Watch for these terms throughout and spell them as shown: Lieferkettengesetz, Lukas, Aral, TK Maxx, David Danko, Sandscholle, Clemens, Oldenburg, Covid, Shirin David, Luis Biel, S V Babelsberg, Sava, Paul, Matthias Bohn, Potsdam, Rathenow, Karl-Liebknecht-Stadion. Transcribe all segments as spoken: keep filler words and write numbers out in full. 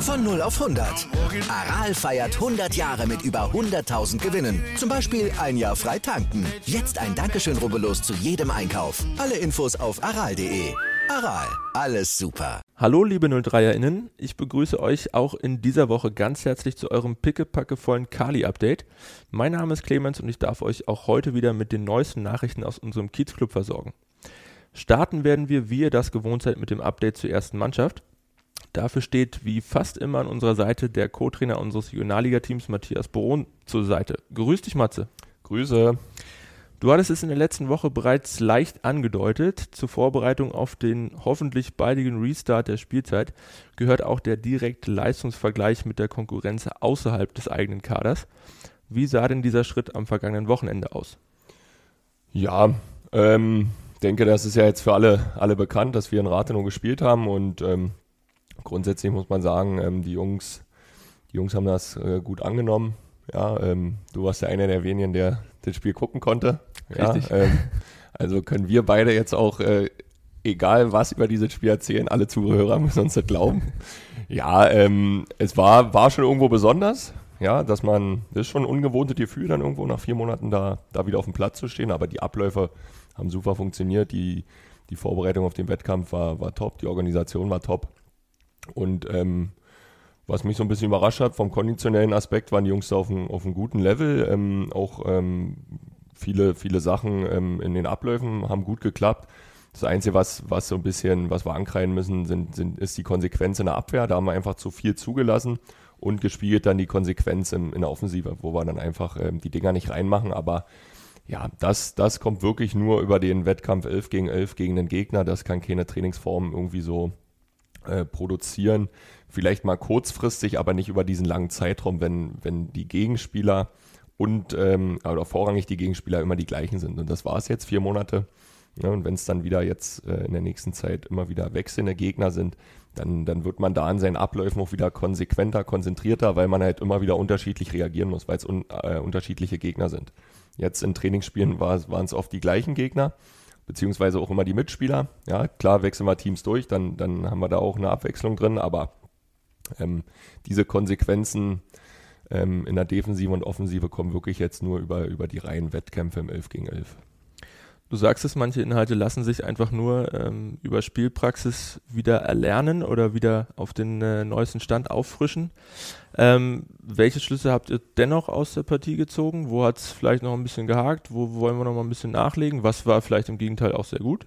Von null auf hundert. Aral feiert hundert Jahre mit über hunderttausend Gewinnen. Zum Beispiel ein Jahr frei tanken. Jetzt ein Dankeschön, rubbellos zu jedem Einkauf. Alle Infos auf aral punkt d e. Aral, alles super. Hallo liebe null-dreier-Innen, ich begrüße euch auch in dieser Woche ganz herzlich zu eurem pickepackevollen Kali-Update. Mein Name ist Clemens und ich darf euch auch heute wieder mit den neuesten Nachrichten aus unserem Kiezclub versorgen. Starten werden wir, wie ihr das gewohnt seid, mit dem Update zur ersten Mannschaft. Dafür steht wie fast immer an unserer Seite der Co-Trainer unseres Regionalliga-Teams Matthias Bohn zur Seite. Grüß dich, Matze. Grüße. Du hattest es in der letzten Woche bereits leicht angedeutet. Zur Vorbereitung auf den hoffentlich baldigen Restart der Spielzeit gehört auch der direkte Leistungsvergleich mit der Konkurrenz außerhalb des eigenen Kaders. Wie sah denn dieser Schritt am vergangenen Wochenende aus? Ja, ähm, denke, das ist ja jetzt für alle, alle bekannt, dass wir in Rathenow gespielt haben und ähm, grundsätzlich muss man sagen, ähm, die Jungs, die Jungs haben das äh, gut angenommen. Ja, ähm, du warst ja einer der wenigen, der das Spiel gucken konnte. Richtig. Ja, ähm, also können wir beide jetzt auch, äh, egal was über dieses Spiel erzählen, alle Zuhörer müssen uns das glauben. Ja, ähm, es war, war schon irgendwo besonders, ja, dass man, das ist schon ein ungewohntes Gefühl, dann irgendwo nach vier Monaten da, da wieder auf dem Platz zu stehen. Aber die Abläufe haben super funktioniert. Die, die Vorbereitung auf den Wettkampf war, war top, die Organisation war top. Und ähm, was mich so ein bisschen überrascht hat, vom konditionellen Aspekt waren die Jungs da auf einem auf einem guten Level. Ähm, auch ähm, viele, viele Sachen ähm, in den Abläufen haben gut geklappt. Das Einzige, was, was so ein bisschen, was wir ankreiden müssen, sind, sind, ist die Konsequenz in der Abwehr. Da haben wir einfach zu viel zugelassen und gespiegelt dann die Konsequenz in, in der Offensive, wo wir dann einfach ähm, die Dinger nicht reinmachen. Aber ja, das, das kommt wirklich nur über den Wettkampf elf gegen elf gegen den Gegner. Das kann keine Trainingsform irgendwie so Äh, produzieren, vielleicht mal kurzfristig, aber nicht über diesen langen Zeitraum, wenn, wenn die Gegenspieler und ähm, oder vorrangig die Gegenspieler immer die gleichen sind. Und das war es jetzt, vier Monate. Ja, und wenn es dann wieder jetzt äh, in der nächsten Zeit immer wieder wechselnde Gegner sind, dann, dann wird man da in seinen Abläufen auch wieder konsequenter, konzentrierter, weil man halt immer wieder unterschiedlich reagieren muss, weil es un, äh, unterschiedliche Gegner sind. Jetzt in Trainingsspielen war, waren es oft die gleichen Gegner, beziehungsweise auch immer die Mitspieler. Ja, klar wechseln wir Teams durch, dann, dann haben wir da auch eine Abwechslung drin, aber ähm, diese Konsequenzen ähm, in der Defensive und Offensive kommen wirklich jetzt nur über, über die reinen Wettkämpfe im elf gegen elf. Du sagst es, manche Inhalte lassen sich einfach nur ähm, über Spielpraxis wieder erlernen oder wieder auf den äh, neuesten Stand auffrischen. Ähm, welche Schlüsse habt ihr dennoch aus der Partie gezogen? Wo hat es vielleicht noch ein bisschen gehakt? Wo wollen wir noch mal ein bisschen nachlegen? Was war vielleicht im Gegenteil auch sehr gut?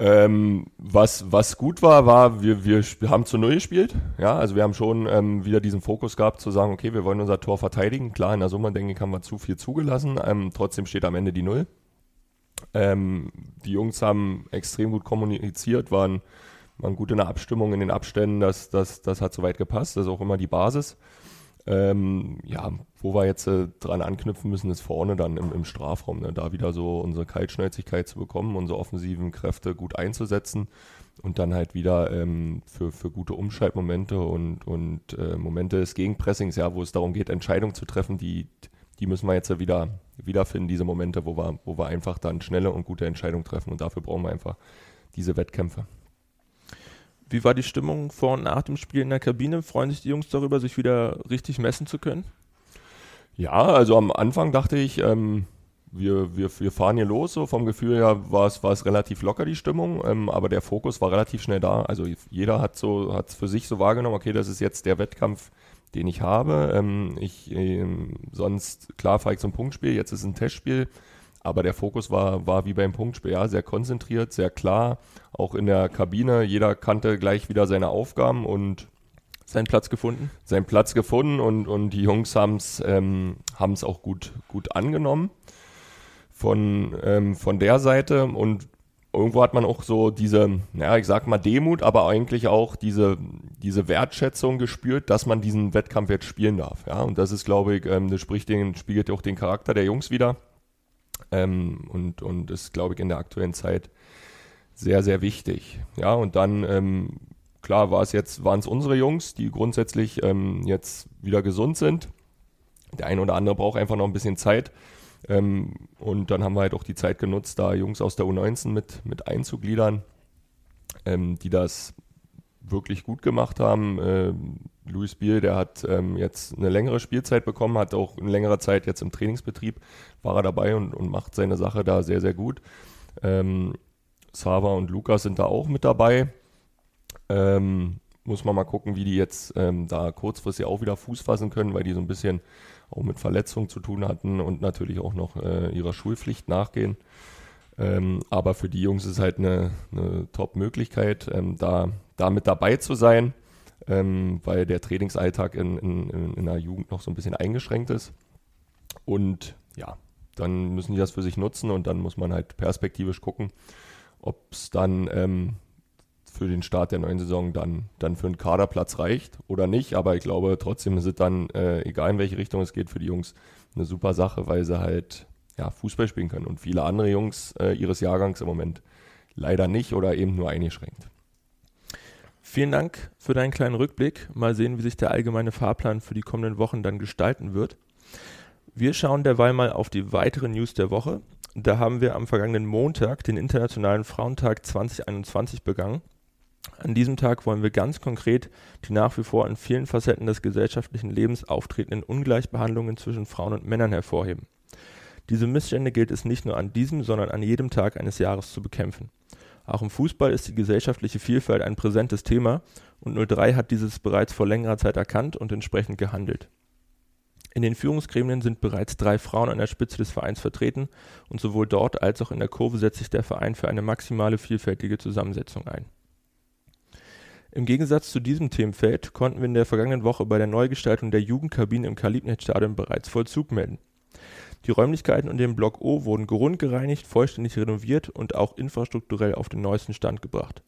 Ähm, was, was gut war, war, wir, wir haben zu Null gespielt. Ja, also wir haben schon ähm, wieder diesen Fokus gehabt, zu sagen, okay, wir wollen unser Tor verteidigen. Klar, in der Summe, denke ich, haben wir zu viel zugelassen. Ähm, trotzdem steht am Ende die Null. Ähm, die Jungs haben extrem gut kommuniziert, waren, waren gut in der Abstimmung, in den Abständen, das, das, das hat soweit gepasst, das ist auch immer die Basis. Ähm, ja, wo wir jetzt äh, dran anknüpfen müssen, ist vorne dann im, im Strafraum, ne? Da wieder so unsere Kaltschnäuzigkeit zu bekommen, unsere offensiven Kräfte gut einzusetzen und dann halt wieder ähm, für, für gute Umschaltmomente und, und äh, Momente des Gegenpressings, ja, wo es darum geht, Entscheidungen zu treffen, die... Die müssen wir jetzt wieder wiederfinden, diese Momente, wo wir, wo wir einfach dann schnelle und gute Entscheidungen treffen. Und dafür brauchen wir einfach diese Wettkämpfe. Wie war die Stimmung vor und nach dem Spiel in der Kabine? Freuen sich die Jungs darüber, sich wieder richtig messen zu können? Ja, also am Anfang dachte ich, ähm, wir, wir, wir fahren hier los. So vom Gefühl her war es, war es relativ locker, die Stimmung. Ähm, aber der Fokus war relativ schnell da. Also jeder hat so, hat's für sich so wahrgenommen, okay, das ist jetzt der Wettkampf, den ich habe. Ähm, ich, ähm, sonst, klar, fahre ich zum Punktspiel, jetzt ist ein Testspiel, aber der Fokus war, war wie beim Punktspiel, ja, sehr konzentriert, sehr klar, auch in der Kabine, jeder kannte gleich wieder seine Aufgaben und seinen Platz gefunden. Seinen Platz gefunden und, und die Jungs haben es ähm, haben's auch gut, gut angenommen von, ähm, von der Seite und irgendwo hat man auch so diese, naja, ich sag mal Demut, aber eigentlich auch diese, diese Wertschätzung gespürt, dass man diesen Wettkampf jetzt spielen darf. Ja? Und das ist, glaube ich, ähm, das spricht den, spiegelt ja auch den Charakter der Jungs wider. Ähm, und, und ist, glaube ich, in der aktuellen Zeit sehr, sehr wichtig. Ja, und dann, ähm, klar, war es jetzt, waren es unsere Jungs, die grundsätzlich ähm, jetzt wieder gesund sind. Der eine oder andere braucht einfach noch ein bisschen Zeit. Ähm, und dann haben wir halt auch die Zeit genutzt, da Jungs aus der U neunzehn mit, mit einzugliedern, ähm, die das wirklich gut gemacht haben. Ähm, Luis Biel, der hat ähm, jetzt eine längere Spielzeit bekommen, hat auch in längerer Zeit jetzt im Trainingsbetrieb, war er dabei und, und macht seine Sache da sehr, sehr gut. Ähm, Sava und Lukas sind da auch mit dabei. Ähm, muss man mal gucken, wie die jetzt ähm, da kurzfristig auch wieder Fuß fassen können, weil die so ein bisschen auch mit Verletzungen zu tun hatten und natürlich auch noch äh, ihrer Schulpflicht nachgehen. Ähm, aber für die Jungs ist halt eine, eine Top-Möglichkeit, ähm, da, da mit dabei zu sein, ähm, weil der Trainingsalltag in, in, in der Jugend noch so ein bisschen eingeschränkt ist. Und ja, dann müssen die das für sich nutzen und dann muss man halt perspektivisch gucken, ob es dann ähm, für den Start der neuen Saison dann, dann für einen Kaderplatz reicht oder nicht. Aber ich glaube, trotzdem ist es dann, äh, egal in welche Richtung es geht, für die Jungs eine super Sache, weil sie halt ja, Fußball spielen können. Und viele andere Jungs äh, ihres Jahrgangs im Moment leider nicht oder eben nur eingeschränkt. Vielen Dank für deinen kleinen Rückblick. Mal sehen, wie sich der allgemeine Fahrplan für die kommenden Wochen dann gestalten wird. Wir schauen derweil mal auf die weiteren News der Woche. Da haben wir am vergangenen Montag den Internationalen Frauentag zwanzig einundzwanzig begangen. An diesem Tag wollen wir ganz konkret die nach wie vor in vielen Facetten des gesellschaftlichen Lebens auftretenden Ungleichbehandlungen zwischen Frauen und Männern hervorheben. Diese Missstände gilt es nicht nur an diesem, sondern an jedem Tag eines Jahres zu bekämpfen. Auch im Fußball ist die gesellschaftliche Vielfalt ein präsentes Thema und null drei hat dieses bereits vor längerer Zeit erkannt und entsprechend gehandelt. In den Führungsgremien sind bereits drei Frauen an der Spitze des Vereins vertreten und sowohl dort als auch in der Kurve setzt sich der Verein für eine maximale vielfältige Zusammensetzung ein. Im Gegensatz zu diesem Themenfeld konnten wir in der vergangenen Woche bei der Neugestaltung der Jugendkabinen im Karl-Liebknecht-Stadion bereits Vollzug melden. Die Räumlichkeiten und den Block O wurden grundgereinigt, vollständig renoviert und auch infrastrukturell auf den neuesten Stand gebracht.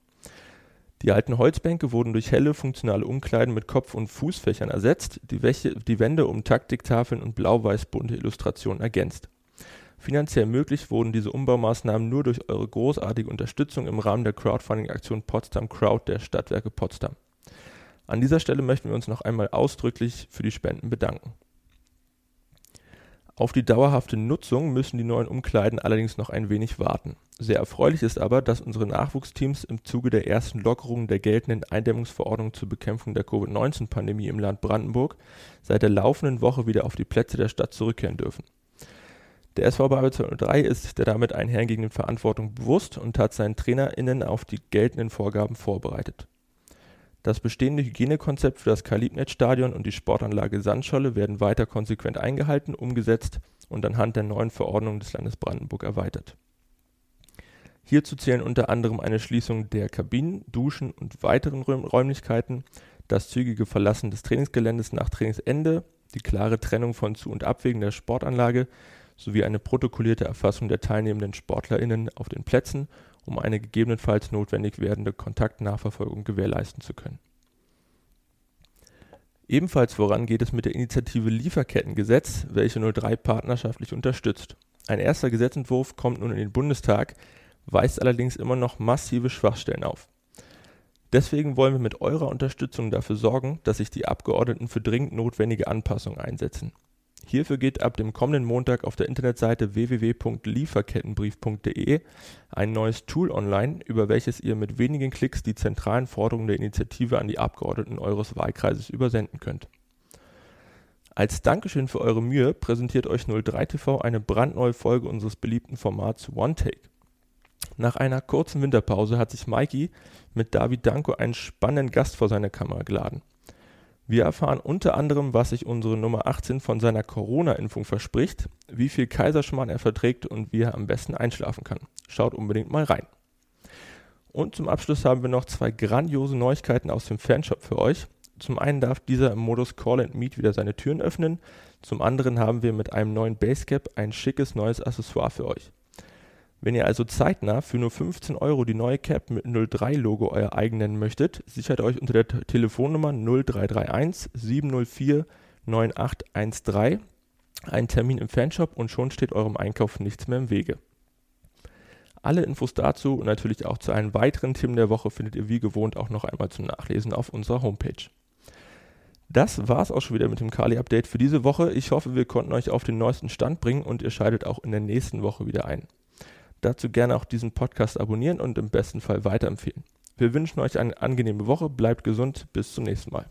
Die alten Holzbänke wurden durch helle, funktionale Umkleiden mit Kopf- und Fußfächern ersetzt, die, Wäche, die Wände um Taktiktafeln und blau-weiß-bunte Illustrationen ergänzt. Finanziell möglich wurden diese Umbaumaßnahmen nur durch eure großartige Unterstützung im Rahmen der Crowdfunding-Aktion Potsdam Crowd der Stadtwerke Potsdam. An dieser Stelle möchten wir uns noch einmal ausdrücklich für die Spenden bedanken. Auf die dauerhafte Nutzung müssen die neuen Umkleiden allerdings noch ein wenig warten. Sehr erfreulich ist aber, dass unsere Nachwuchsteams im Zuge der ersten Lockerungen der geltenden Eindämmungsverordnung zur Bekämpfung der Covid neunzehn Pandemie im Land Brandenburg seit der laufenden Woche wieder auf die Plätze der Stadt zurückkehren dürfen. Der S V Babelsberg null drei ist sich der damit einhergehenden Verantwortung bewusst und hat seinen TrainerInnen auf die geltenden Vorgaben vorbereitet. Das bestehende Hygienekonzept für das Karl-Liebknecht-Stadion und die Sportanlage Sandscholle werden weiter konsequent eingehalten, umgesetzt und anhand der neuen Verordnung des Landes Brandenburg erweitert. Hierzu zählen unter anderem eine Schließung der Kabinen, Duschen und weiteren Räum- Räumlichkeiten, das zügige Verlassen des Trainingsgeländes nach Trainingsende, die klare Trennung von Zu- und Abwegen der Sportanlage, sowie eine protokollierte Erfassung der teilnehmenden SportlerInnen auf den Plätzen, um eine gegebenenfalls notwendig werdende Kontaktnachverfolgung gewährleisten zu können. Ebenfalls voran geht es mit der Initiative Lieferkettengesetz, welche null drei partnerschaftlich unterstützt. Ein erster Gesetzentwurf kommt nun in den Bundestag, weist allerdings immer noch massive Schwachstellen auf. Deswegen wollen wir mit eurer Unterstützung dafür sorgen, dass sich die Abgeordneten für dringend notwendige Anpassungen einsetzen. Hierfür geht ab dem kommenden Montag auf der Internetseite w w w punkt lieferkettenbrief punkt d e ein neues Tool online, über welches ihr mit wenigen Klicks die zentralen Forderungen der Initiative an die Abgeordneten eures Wahlkreises übersenden könnt. Als Dankeschön für eure Mühe präsentiert euch null drei T V eine brandneue Folge unseres beliebten Formats One Take. Nach einer kurzen Winterpause hat sich Mikey mit David Danko einen spannenden Gast vor seine Kamera geladen. Wir erfahren unter anderem, was sich unsere Nummer achtzehn von seiner Corona-Impfung verspricht, wie viel Kaiserschmarrn er verträgt und wie er am besten einschlafen kann. Schaut unbedingt mal rein. Und zum Abschluss haben wir noch zwei grandiose Neuigkeiten aus dem Fanshop für euch. Zum einen darf dieser im Modus Call and Meet wieder seine Türen öffnen, zum anderen haben wir mit einem neuen Basecap ein schickes neues Accessoire für euch. Wenn ihr also zeitnah für nur fünfzehn Euro die neue Cap mit null drei Logo euer eigen nennen möchtet, sichert euch unter der T- Telefonnummer null drei drei eins sieben null vier neun acht eins drei einen Termin im Fanshop und schon steht eurem Einkauf nichts mehr im Wege. Alle Infos dazu und natürlich auch zu allen weiteren Themen der Woche findet ihr wie gewohnt auch noch einmal zum Nachlesen auf unserer Homepage. Das war's auch schon wieder mit dem Karli-Update für diese Woche. Ich hoffe, wir konnten euch auf den neuesten Stand bringen und ihr schaltet auch in der nächsten Woche wieder ein. Dazu gerne auch diesen Podcast abonnieren und im besten Fall weiterempfehlen. Wir wünschen euch eine angenehme Woche, bleibt gesund, bis zum nächsten Mal.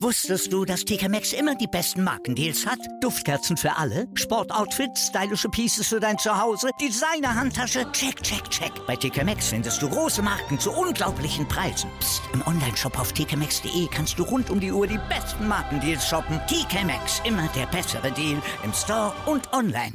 Wusstest du, dass T K Maxx immer die besten Markendeals hat? Duftkerzen für alle, Sportoutfits, stylische Pieces für dein Zuhause, Designer-Handtasche, check, check, check. Bei T K Maxx findest du große Marken zu unglaublichen Preisen. Psst. Im Onlineshop auf t k maxx punkt d e kannst du rund um die Uhr die besten Markendeals shoppen. T K Maxx, immer der bessere Deal im Store und online.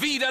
Wieder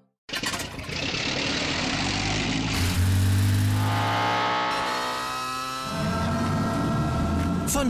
Von